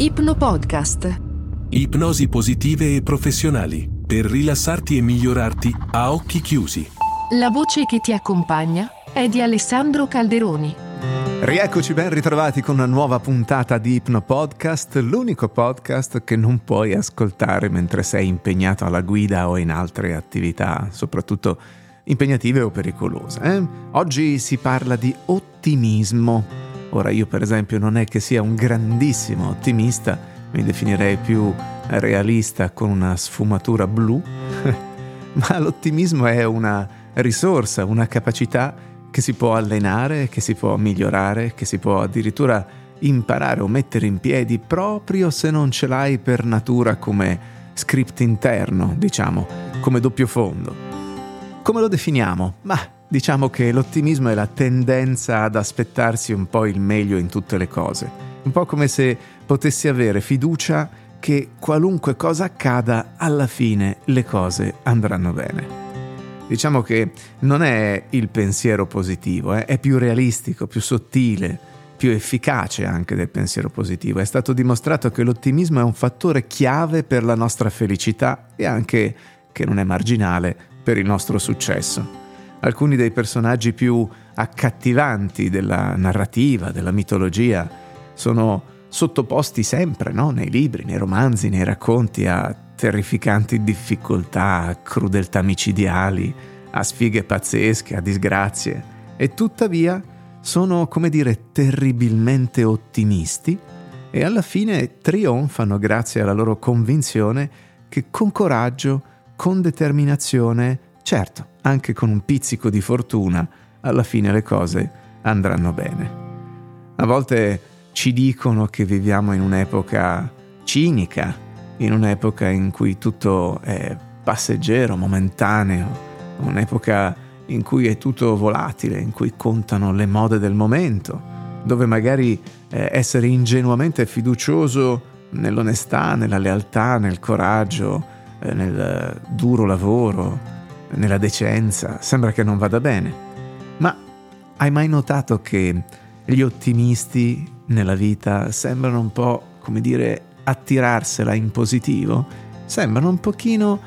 Ipno Podcast. Ipnosi positive e professionali per rilassarti e migliorarti a occhi chiusi. La voce che ti accompagna è di Alessandro Calderoni. Rieccoci ben ritrovati con una nuova puntata di Ipno Podcast, l'unico podcast che non puoi ascoltare mentre sei impegnato alla guida o in altre attività, soprattutto impegnative o pericolose. Oggi si parla di ottimismo. Ora, io per esempio non è che sia un grandissimo ottimista, mi definirei più realista con una sfumatura blu, ma l'ottimismo è una risorsa, una capacità che si può allenare, che si può migliorare, che si può addirittura imparare o mettere in piedi proprio se non ce l'hai per natura come script interno, diciamo, come doppio fondo. Come lo definiamo? Ma diciamo che l'ottimismo è la tendenza ad aspettarsi un po' il meglio in tutte le cose, un po' come se potessi avere fiducia che qualunque cosa accada, alla fine le cose andranno bene. Diciamo che non è il pensiero positivo, è più realistico, più sottile, più efficace anche del pensiero positivo. È stato dimostrato che l'ottimismo è un fattore chiave per la nostra felicità e anche, che non è marginale, per il nostro successo. Alcuni dei personaggi più accattivanti della narrativa, della mitologia, sono sottoposti sempre, nei libri, nei romanzi, nei racconti, a terrificanti difficoltà, a crudeltà micidiali, a sfighe pazzesche, a disgrazie, e tuttavia sono, terribilmente ottimisti e alla fine trionfano grazie alla loro convinzione che con coraggio, con determinazione, certo, anche con un pizzico di fortuna, alla fine le cose andranno bene. A volte ci dicono che viviamo in un'epoca cinica, in un'epoca in cui tutto è passeggero, momentaneo, un'epoca in cui è tutto volatile, in cui contano le mode del momento, dove magari essere ingenuamente fiducioso nell'onestà, nella lealtà, nel coraggio, nel duro lavoro, nella decenza, sembra che non vada bene. Ma hai mai notato che gli ottimisti nella vita sembrano un po', attirarsela in positivo? Sembrano un pochino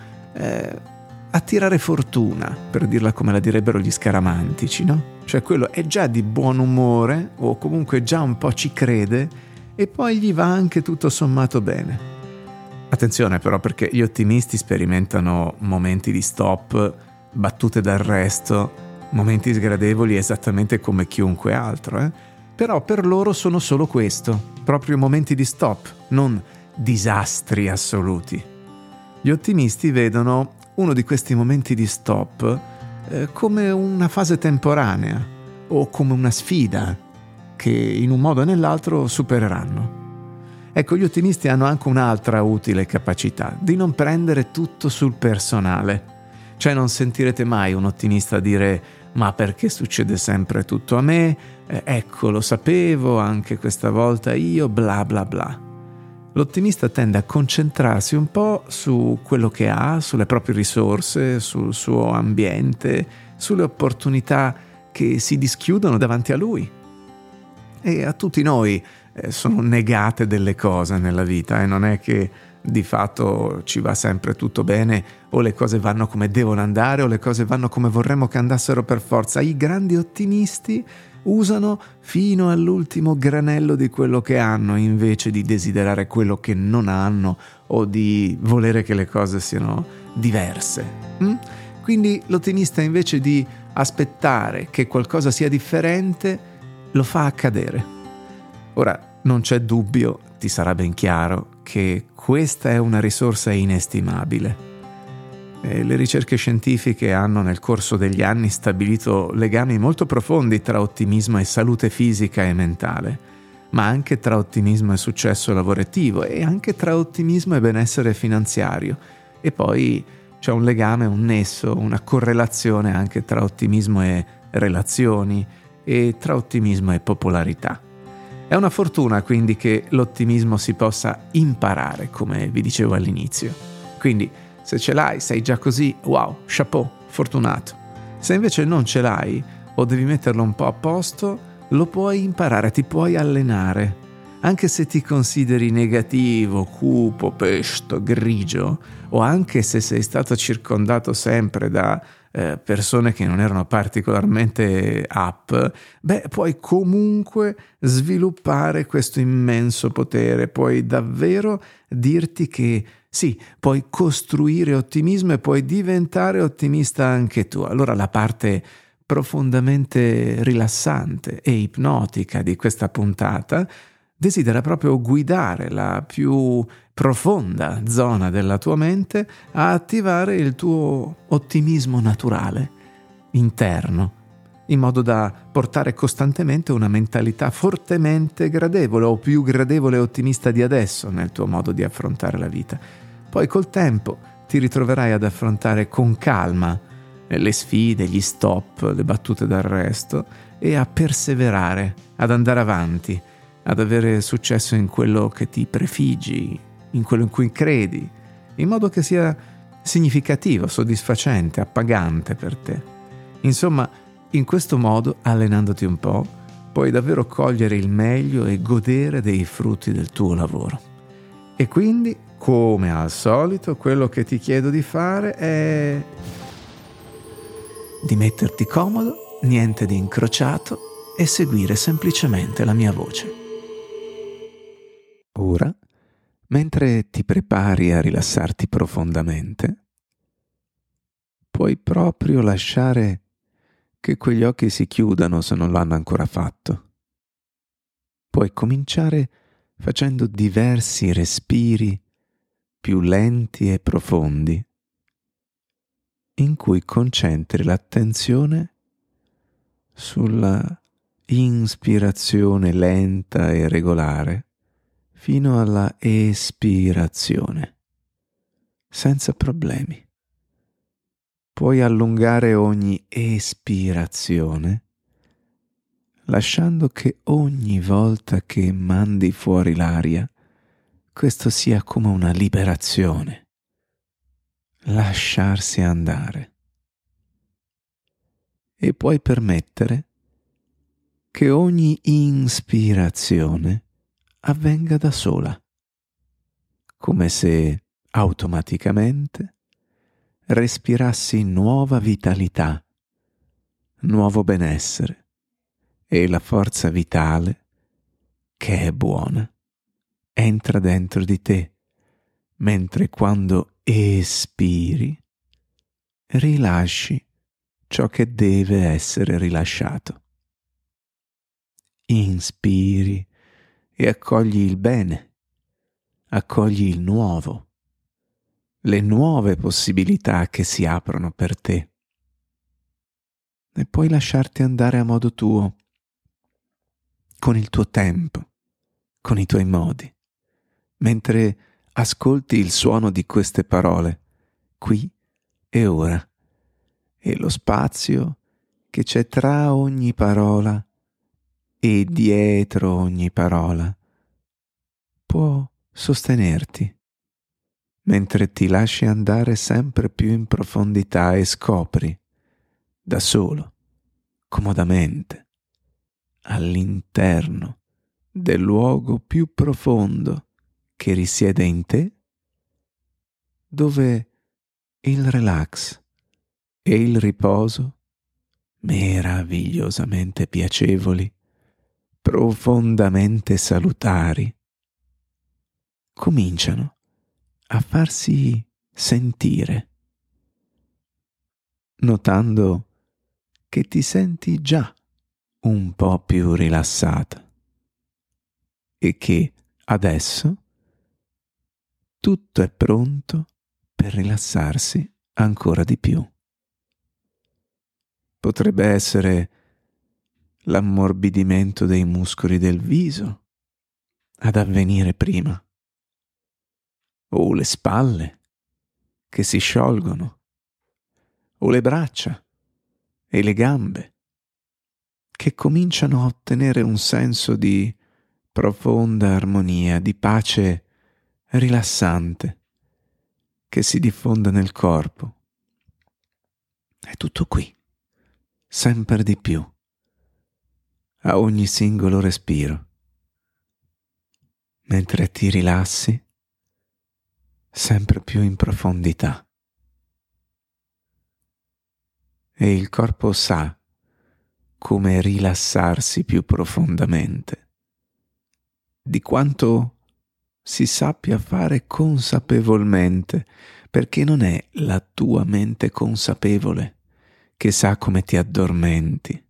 attirare fortuna, per dirla come la direbbero gli scaramantici, no? Cioè, quello è già di buon umore o comunque già un po' ci crede e poi gli va anche tutto sommato bene. Attenzione però, perché gli ottimisti sperimentano momenti di stop, battute d'arresto, momenti sgradevoli esattamente come chiunque altro, Però per loro sono solo questo, proprio momenti di stop, non disastri assoluti. Gli ottimisti vedono uno di questi momenti di stop come una fase temporanea o come una sfida che in un modo o nell'altro supereranno. Ecco, gli ottimisti hanno anche un'altra utile capacità, di non prendere tutto sul personale. Cioè, non sentirete mai un ottimista dire «ma perché succede sempre tutto a me? Ecco, lo sapevo, anche questa volta io, bla bla bla». L'ottimista tende a concentrarsi un po' su quello che ha, sulle proprie risorse, sul suo ambiente, sulle opportunità che si dischiudono davanti a lui. E a tutti noi sono negate delle cose nella vita e non è che di fatto ci va sempre tutto bene o le cose vanno come devono andare o le cose vanno come vorremmo che andassero per forza. I grandi ottimisti usano fino all'ultimo granello di quello che hanno invece di desiderare quello che non hanno o di volere che le cose siano diverse. Quindi l'ottimista, invece di aspettare che qualcosa sia differente, lo fa accadere. Ora, non c'è dubbio, ti sarà ben chiaro, che questa è una risorsa inestimabile. Le ricerche scientifiche hanno nel corso degli anni stabilito legami molto profondi tra ottimismo e salute fisica e mentale, ma anche tra ottimismo e successo lavorativo e anche tra ottimismo e benessere finanziario. E poi c'è un legame, un nesso, una correlazione anche tra ottimismo e relazioni, e tra ottimismo e popolarità. È una fortuna quindi che l'ottimismo si possa imparare, come vi dicevo all'inizio. Quindi se ce l'hai, sei già così, wow, chapeau, fortunato. Se invece non ce l'hai o devi metterlo un po' a posto, lo puoi imparare, ti puoi allenare. Anche se ti consideri negativo, cupo, pesto, grigio, o anche se sei stato circondato sempre da persone che non erano particolarmente up, beh, puoi comunque sviluppare questo immenso potere, puoi davvero dirti che sì, puoi costruire ottimismo e puoi diventare ottimista anche tu. Allora la parte profondamente rilassante e ipnotica di questa puntata desidera proprio guidare la più profonda zona della tua mente a attivare il tuo ottimismo naturale, interno, in modo da portare costantemente una mentalità fortemente gradevole o più gradevole e ottimista di adesso nel tuo modo di affrontare la vita. Poi col tempo ti ritroverai ad affrontare con calma le sfide, gli stop, le battute d'arresto e a perseverare, ad andare avanti, ad avere successo in quello che ti prefiggi, in quello in cui credi, in modo che sia significativo, soddisfacente, appagante per te. Insomma, in questo modo, allenandoti un po', puoi davvero cogliere il meglio e godere dei frutti del tuo lavoro. E quindi, come al solito, quello che ti chiedo di fare è di metterti comodo, niente di incrociato, e seguire semplicemente la mia voce. Ora, mentre ti prepari a rilassarti profondamente, puoi proprio lasciare che quegli occhi si chiudano se non l'hanno ancora fatto. Puoi cominciare facendo diversi respiri più lenti e profondi, in cui concentri l'attenzione sulla inspirazione lenta e regolare fino alla espirazione, senza problemi. Puoi allungare ogni espirazione, lasciando che ogni volta che mandi fuori l'aria, questo sia come una liberazione, lasciarsi andare. E puoi permettere che ogni inspirazione avvenga da sola, come se automaticamente respirassi nuova vitalità, nuovo benessere e la forza vitale, che è buona, entra dentro di te, mentre quando espiri rilasci ciò che deve essere rilasciato. Inspiri e accogli il bene, accogli il nuovo, le nuove possibilità che si aprono per te. E puoi lasciarti andare a modo tuo, con il tuo tempo, con i tuoi modi, mentre ascolti il suono di queste parole, qui e ora, e lo spazio che c'è tra ogni parola e dietro ogni parola può sostenerti, mentre ti lasci andare sempre più in profondità e scopri, da solo, comodamente, all'interno del luogo più profondo che risiede in te, dove il relax e il riposo, meravigliosamente piacevoli, profondamente salutari, cominciano a farsi sentire, notando che ti senti già un po' più rilassata e che adesso tutto è pronto per rilassarsi ancora di più. Potrebbe essere l'ammorbidimento dei muscoli del viso ad avvenire prima, o le spalle che si sciolgono, o le braccia e le gambe che cominciano a ottenere un senso di profonda armonia, di pace rilassante che si diffonda nel corpo. È tutto qui, sempre di più, a ogni singolo respiro. mentre ti rilassi sempre più in profondità. E il corpo sa come rilassarsi più profondamente, di quanto si sappia fare consapevolmente, perché non è la tua mente consapevole che sa come ti addormenti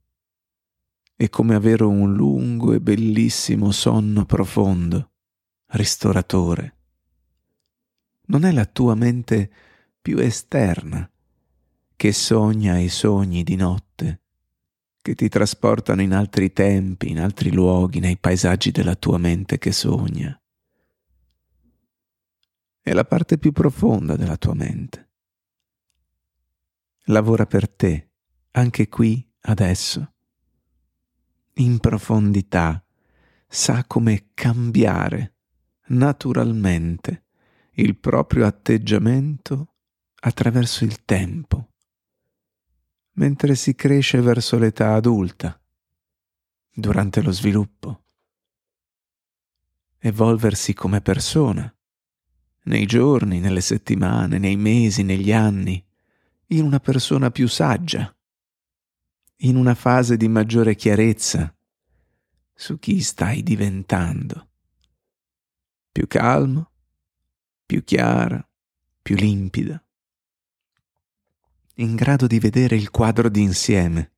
e come avere un lungo e bellissimo sonno profondo, ristoratore. Non è la tua mente più esterna che sogna i sogni di notte, che ti trasportano in altri tempi, in altri luoghi, nei paesaggi della tua mente che sogna. È la parte più profonda della tua mente. Lavora per te, anche qui, adesso. In profondità, sa come cambiare naturalmente il proprio atteggiamento attraverso il tempo, mentre si cresce verso l'età adulta, durante lo sviluppo, evolversi come persona, nei giorni, nelle settimane, nei mesi, negli anni, in una persona più saggia, in una fase di maggiore chiarezza su chi stai diventando, più calmo, più chiara, più limpida, in grado di vedere il quadro d'insieme,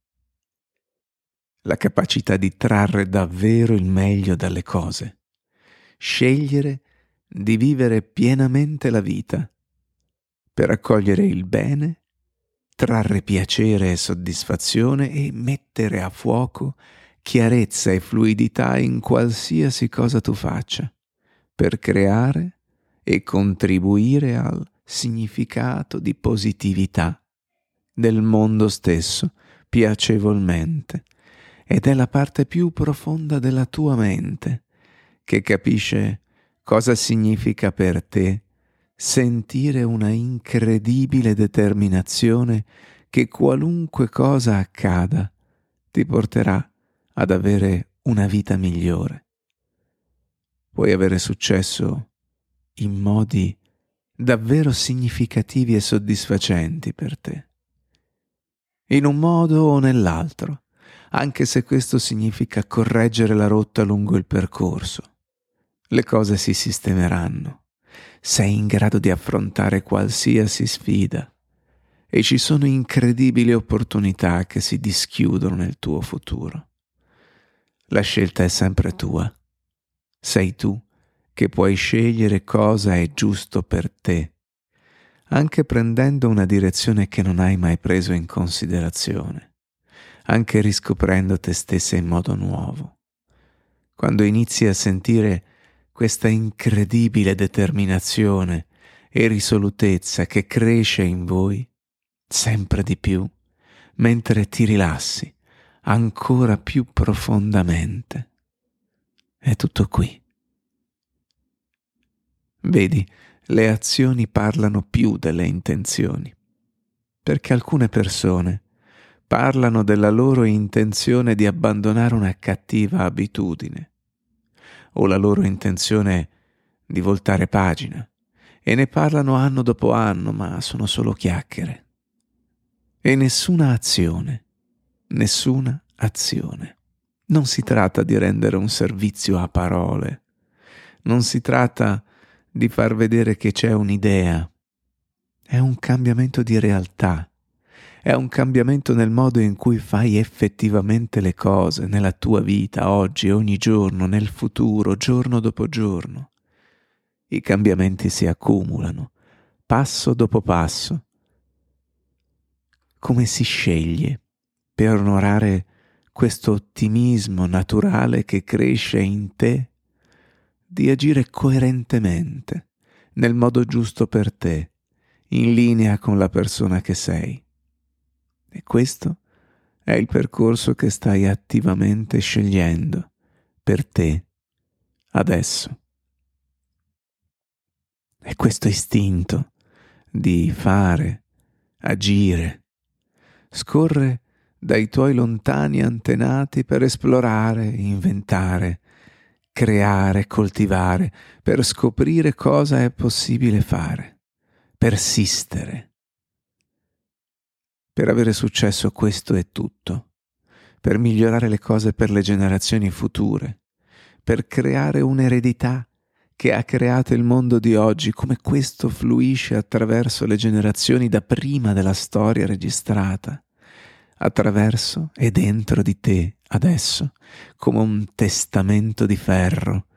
la capacità di trarre davvero il meglio dalle cose, scegliere di vivere pienamente la vita per accogliere il bene, trarre piacere e soddisfazione e mettere a fuoco chiarezza e fluidità in qualsiasi cosa tu faccia, per creare e contribuire al significato di positività del mondo stesso piacevolmente. Ed è la parte più profonda della tua mente che capisce cosa significa per te sentire una incredibile determinazione che qualunque cosa accada ti porterà ad avere una vita migliore. Puoi avere successo in modi davvero significativi e soddisfacenti per te, in un modo o nell'altro, anche se questo significa correggere la rotta lungo il percorso. Le cose si sistemeranno, sei in grado di affrontare qualsiasi sfida e ci sono incredibili opportunità che si dischiudono nel tuo futuro. La scelta è sempre tua, sei tu che puoi scegliere cosa è giusto per te, anche prendendo una direzione che non hai mai preso in considerazione, anche riscoprendo te stessa in modo nuovo. Quando inizi a sentire questa incredibile determinazione e risolutezza che cresce in voi sempre di più, mentre ti rilassi ancora più profondamente, è tutto qui. Vedi, le azioni parlano più delle intenzioni, perché alcune persone parlano della loro intenzione di abbandonare una cattiva abitudine o la loro intenzione di voltare pagina e ne parlano anno dopo anno, ma sono solo chiacchiere e nessuna azione. Non si tratta di rendere un servizio a parole, non si tratta di far vedere che c'è un'idea. È un cambiamento di realtà, è un cambiamento nel modo in cui fai effettivamente le cose nella tua vita, oggi, ogni giorno, nel futuro, giorno dopo giorno. I cambiamenti si accumulano, passo dopo passo. Come si sceglie per onorare questo ottimismo naturale che cresce in te di agire coerentemente, nel modo giusto per te, in linea con la persona che sei? E questo è il percorso che stai attivamente scegliendo per te adesso. E questo istinto di fare, agire, scorre dai tuoi lontani antenati per esplorare, inventare, creare, coltivare, per scoprire cosa è possibile fare, persistere. Per avere successo questo è tutto, per migliorare le cose per le generazioni future, per creare un'eredità che ha creato il mondo di oggi, come questo fluisce attraverso le generazioni da prima della storia registrata, attraverso e dentro di te adesso, come un testamento di ferro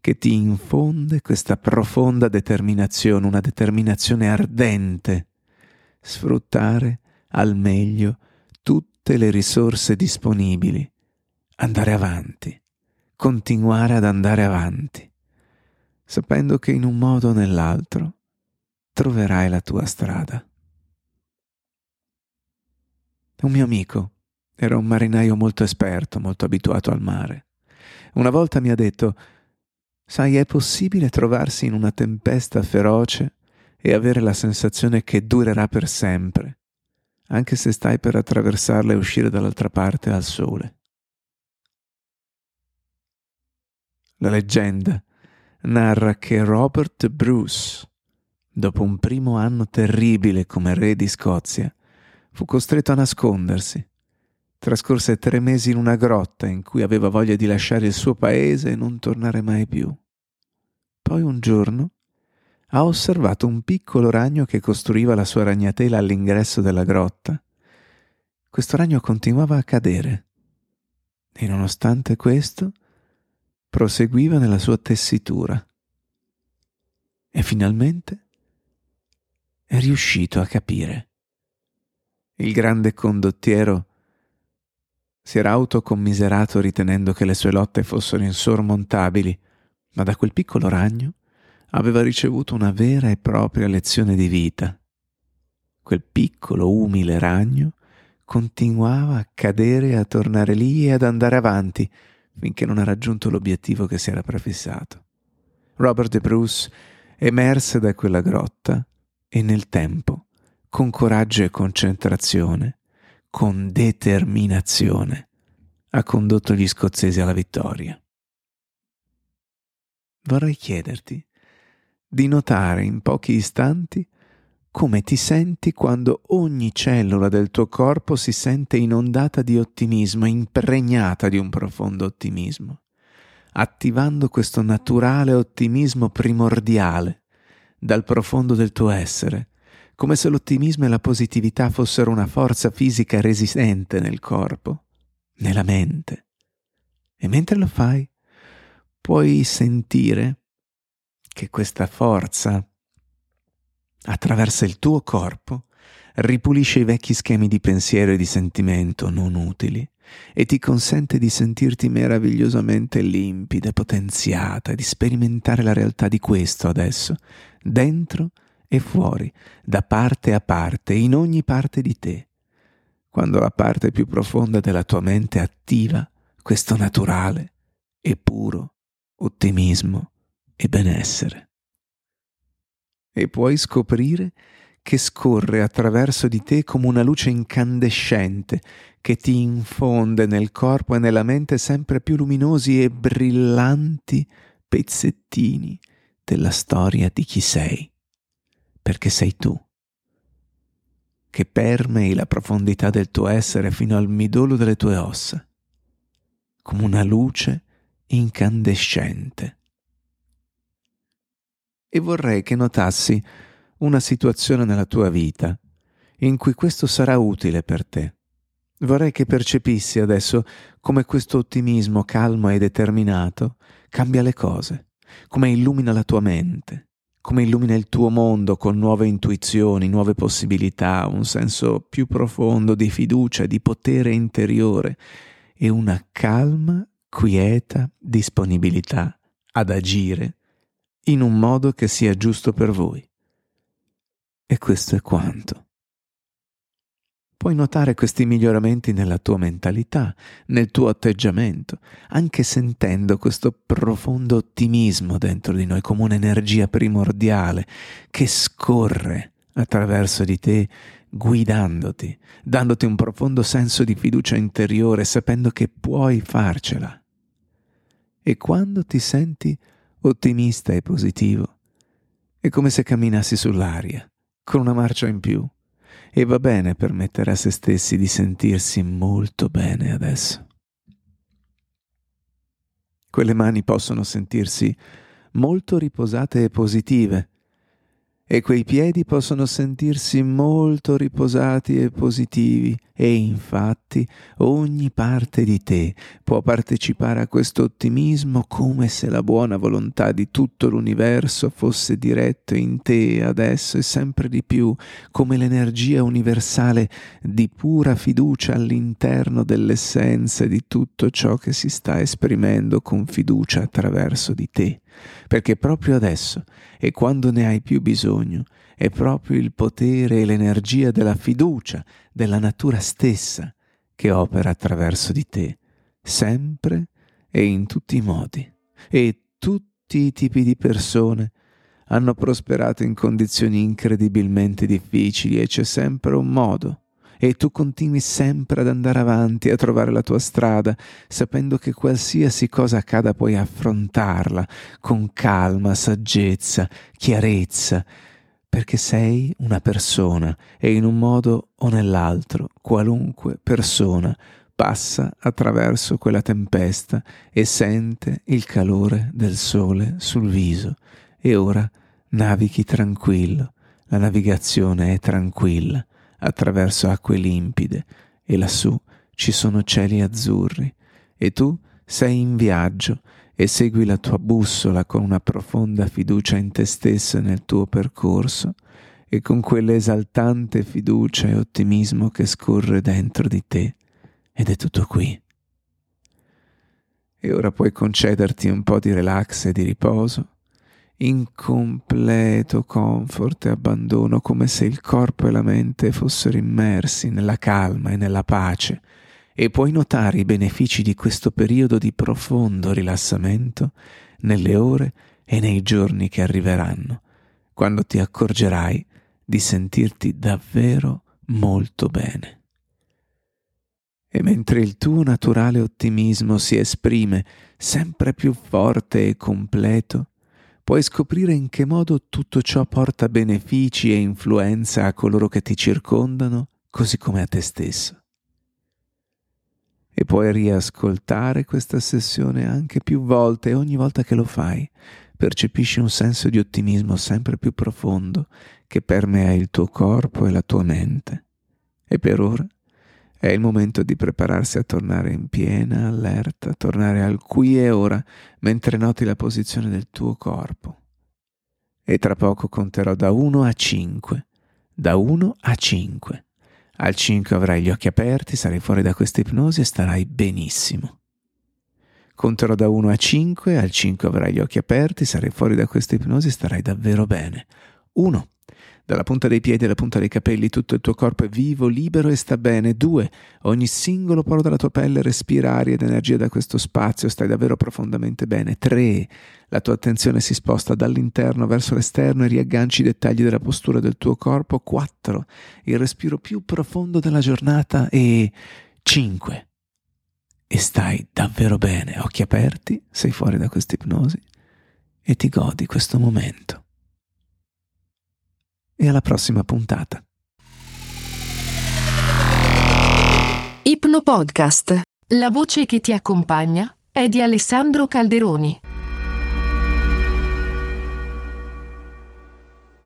che ti infonde questa profonda determinazione, una determinazione ardente, sfruttare al meglio tutte le risorse disponibili, andare avanti, continuare ad andare avanti, sapendo che in un modo o nell'altro troverai la tua strada. Un mio amico era un marinaio molto esperto, molto abituato al mare. Una volta mi ha detto: «Sai, è possibile trovarsi in una tempesta feroce e avere la sensazione che durerà per sempre, anche se stai per attraversarla e uscire dall'altra parte al sole». La leggenda narra che Robert Bruce, dopo un primo anno terribile come re di Scozia, fu costretto a nascondersi. Trascorse 3 mesi in una grotta in cui aveva voglia di lasciare il suo paese e non tornare mai più. Poi un giorno ha osservato un piccolo ragno che costruiva la sua ragnatela all'ingresso della grotta. Questo ragno continuava a cadere e, nonostante questo, proseguiva nella sua tessitura, e finalmente è riuscito a capire. Il grande condottiero si era autocommiserato ritenendo che le sue lotte fossero insormontabili, ma da quel piccolo ragno aveva ricevuto una vera e propria lezione di vita. Quel piccolo umile ragno continuava a cadere, a tornare lì e ad andare avanti, finché non ha raggiunto l'obiettivo che si era prefissato. Robert Bruce emerse da quella grotta e nel tempo, con coraggio e concentrazione, con determinazione, ha condotto gli scozzesi alla vittoria. Vorrei chiederti di notare in pochi istanti come ti senti quando ogni cellula del tuo corpo si sente inondata di ottimismo, impregnata di un profondo ottimismo, attivando questo naturale ottimismo primordiale dal profondo del tuo essere, come se l'ottimismo e la positività fossero una forza fisica resistente nel corpo, nella mente. E mentre lo fai, puoi sentire che questa forza attraversa il tuo corpo, ripulisce i vecchi schemi di pensiero e di sentimento non utili e ti consente di sentirti meravigliosamente limpida, potenziata, di sperimentare la realtà di questo adesso, dentro e fuori, da parte a parte, in ogni parte di te, quando la parte più profonda della tua mente attiva questo naturale e puro ottimismo e benessere. E puoi scoprire che scorre attraverso di te come una luce incandescente che ti infonde nel corpo e nella mente sempre più luminosi e brillanti pezzettini della storia di chi sei, perché sei tu, che permei la profondità del tuo essere fino al midollo delle tue ossa, come una luce incandescente. E vorrei che notassi una situazione nella tua vita in cui questo sarà utile per te. Vorrei che percepissi adesso come questo ottimismo calmo e determinato cambia le cose, come illumina la tua mente, come illumina il tuo mondo con nuove intuizioni, nuove possibilità, un senso più profondo di fiducia, di potere interiore e una calma, quieta disponibilità ad agire in un modo che sia giusto per voi. E questo è quanto. Puoi notare questi miglioramenti nella tua mentalità, nel tuo atteggiamento, anche sentendo questo profondo ottimismo dentro di noi come un'energia primordiale che scorre attraverso di te, guidandoti, dandoti un profondo senso di fiducia interiore, sapendo che puoi farcela. E quando ti senti ottimista e positivo, è come se camminassi sull'aria, con una marcia in più, e va bene permettere a se stessi di sentirsi molto bene adesso. Quelle mani possono sentirsi molto riposate e positive, e quei piedi possono sentirsi molto riposati e positivi, e infatti ogni parte di te può partecipare a questo ottimismo come se la buona volontà di tutto l'universo fosse diretta in te adesso e sempre di più, come l'energia universale di pura fiducia all'interno dell'essenza di tutto ciò che si sta esprimendo con fiducia attraverso di te. Perché proprio adesso, e quando ne hai più bisogno, è proprio il potere e l'energia della fiducia, della natura stessa, che opera attraverso di te, sempre e in tutti i modi. E tutti i tipi di persone hanno prosperato in condizioni incredibilmente difficili, e c'è sempre un modo. E tu continui sempre ad andare avanti, a trovare la tua strada, sapendo che qualsiasi cosa accada puoi affrontarla con calma, saggezza, chiarezza, perché sei una persona e in un modo o nell'altro qualunque persona passa attraverso quella tempesta e sente il calore del sole sul viso. E ora navighi tranquillo, la navigazione è tranquilla, attraverso acque limpide, e lassù ci sono cieli azzurri, e tu sei in viaggio e segui la tua bussola con una profonda fiducia in te stesso e nel tuo percorso, e con quell'esaltante fiducia e ottimismo che scorre dentro di te. Ed è tutto qui. E ora puoi concederti un po' di relax e di riposo, in completo comfort e abbandono, come se il corpo e la mente fossero immersi nella calma e nella pace, e puoi notare i benefici di questo periodo di profondo rilassamento nelle ore e nei giorni che arriveranno, quando ti accorgerai di sentirti davvero molto bene. E mentre il tuo naturale ottimismo si esprime sempre più forte e completo, puoi scoprire in che modo tutto ciò porta benefici e influenza a coloro che ti circondano, così come a te stesso. E puoi riascoltare questa sessione anche più volte, e ogni volta che lo fai percepisci un senso di ottimismo sempre più profondo che permea il tuo corpo e la tua mente. E per ora è il momento di prepararsi a tornare in piena allerta, tornare al qui e ora, mentre noti la posizione del tuo corpo. E tra poco conterò da 1 a 5. Da 1 a 5. Al 5 avrai gli occhi aperti, sarai fuori da questa ipnosi e starai benissimo. Conterò da 1 a 5. Al 5 avrai gli occhi aperti, sarai fuori da questa ipnosi e starai davvero bene. 1. Dalla punta dei piedi alla punta dei capelli tutto il tuo corpo è vivo, libero e sta bene. 2. Ogni singolo poro della tua pelle respira aria ed energia da questo spazio, stai davvero profondamente bene. 3. La tua attenzione si sposta dall'interno verso l'esterno e riagganci i dettagli della postura del tuo corpo. 4. Il respiro più profondo della giornata. E 5. E stai davvero bene, occhi aperti, sei fuori da questa ipnosi e ti godi questo momento. E alla prossima puntata. Ipno Podcast. La voce che ti accompagna è di Alessandro Calderoni.